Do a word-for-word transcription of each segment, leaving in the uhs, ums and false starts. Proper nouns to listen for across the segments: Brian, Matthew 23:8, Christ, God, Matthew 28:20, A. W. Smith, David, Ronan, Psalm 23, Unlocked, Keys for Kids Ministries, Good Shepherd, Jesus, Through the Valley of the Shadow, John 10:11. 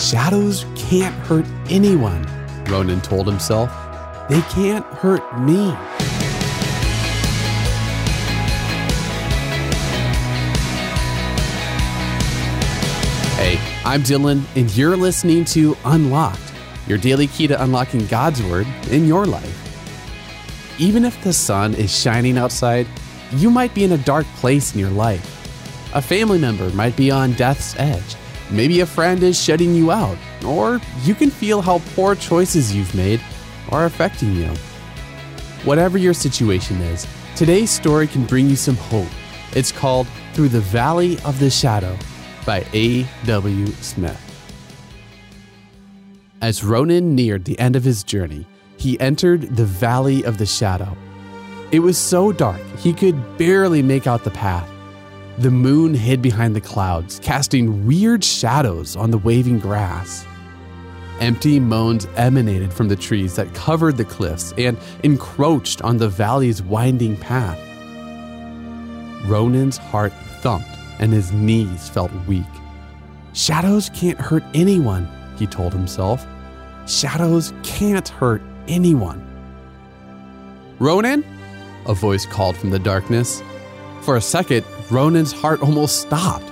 Shadows can't hurt anyone, Ronan told himself. They can't hurt me. Hey, I'm Dylan, and you're listening to Unlocked, your daily key to unlocking God's Word in your life. Even if the sun is shining outside, you might be in a dark place in your life. A family member might be on death's edge. Maybe a friend is shutting you out, or you can feel how poor choices you've made are affecting you. Whatever your situation is, today's story can bring you some hope. It's called Through the Valley of the Shadow by A. W. Smith. As Ronan neared the end of his journey, he entered the Valley of the Shadow. It was so dark, he could barely make out the path. The moon hid behind the clouds, casting weird shadows on the waving grass. Empty moans emanated from the trees that covered the cliffs and encroached on the valley's winding path. Ronan's heart thumped and his knees felt weak. Shadows can't hurt anyone, he told himself. Shadows can't hurt anyone. Ronan? A voice called from the darkness. For a second, Ronan's heart almost stopped,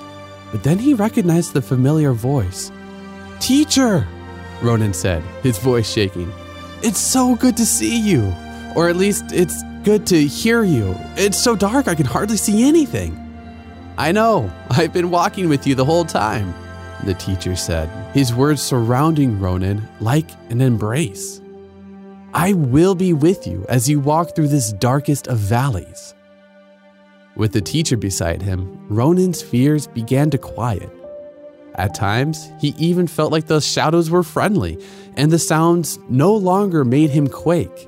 but then he recognized the familiar voice. Teacher, Ronan said, his voice shaking. It's so good to see you, or at least it's good to hear you. It's so dark I can hardly see anything. I know, I've been walking with you the whole time, the teacher said, his words surrounding Ronan like an embrace. I will be with you as you walk through this darkest of valleys. With the teacher beside him, Ronan's fears began to quiet. At times, he even felt like the shadows were friendly, and the sounds no longer made him quake.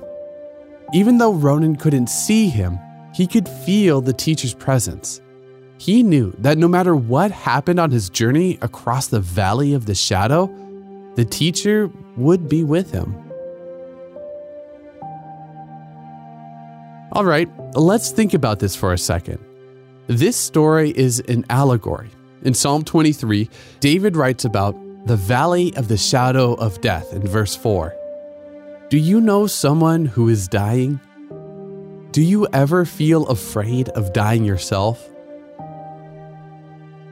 Even though Ronan couldn't see him, he could feel the teacher's presence. He knew that no matter what happened on his journey across the Valley of the Shadow, the teacher would be with him. All right, let's think about this for a second. This story is an allegory. In Psalm twenty-three, David writes about the valley of the shadow of death in verse four. Do you know someone who is dying? Do you ever feel afraid of dying yourself?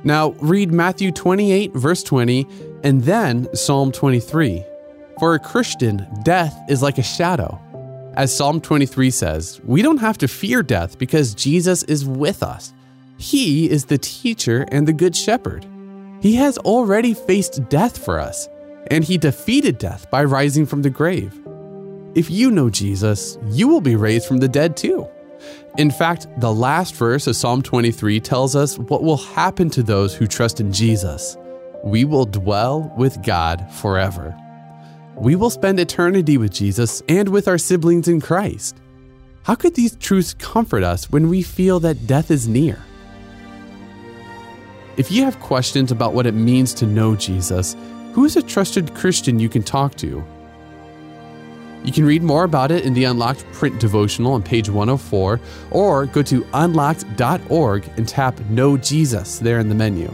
Now read Matthew twenty-eight, verse twenty, and then Psalm twenty-three. For a Christian, death is like a shadow. As Psalm twenty-three says, we don't have to fear death because Jesus is with us. He is the teacher and the good shepherd. He has already faced death for us, and he defeated death by rising from the grave. If you know Jesus, you will be raised from the dead too. In fact, the last verse of Psalm twenty-three tells us what will happen to those who trust in Jesus. We will dwell with God forever. We will spend eternity with Jesus and with our siblings in Christ. How could these truths comfort us when we feel that death is near? If you have questions about what it means to know Jesus, who is a trusted Christian you can talk to? You can read more about it in the Unlocked print devotional on page one oh four, or go to unlocked dot org and tap Know Jesus there in the menu.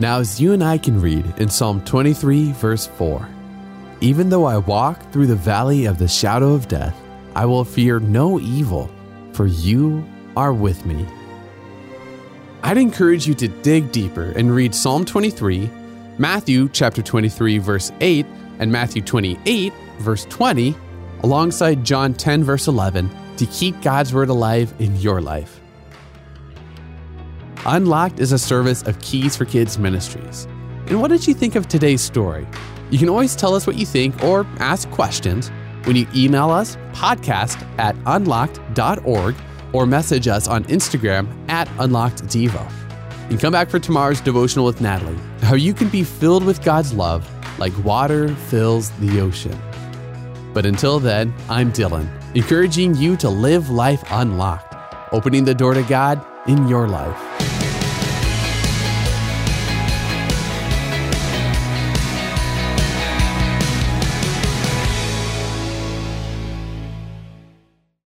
Now, as you and I can read in Psalm twenty-three, verse four, even though I walk through the valley of the shadow of death, I will fear no evil, for you are with me. I'd encourage you to dig deeper and read Psalm twenty-three, Matthew chapter twenty-three, verse eight, and Matthew twenty-eight, verse twenty, alongside John ten, verse eleven, to keep God's word alive in your life. Unlocked is a service of Keys for Kids Ministries. And what did you think of today's story? You can always tell us what you think or ask questions when you email us podcast at unlocked dot org or message us on Instagram at unlockeddevo. And come back for tomorrow's devotional with Natalie, how you can be filled with God's love like water fills the ocean. But until then, I'm Dylan, encouraging you to live life unlocked, opening the door to God in your life.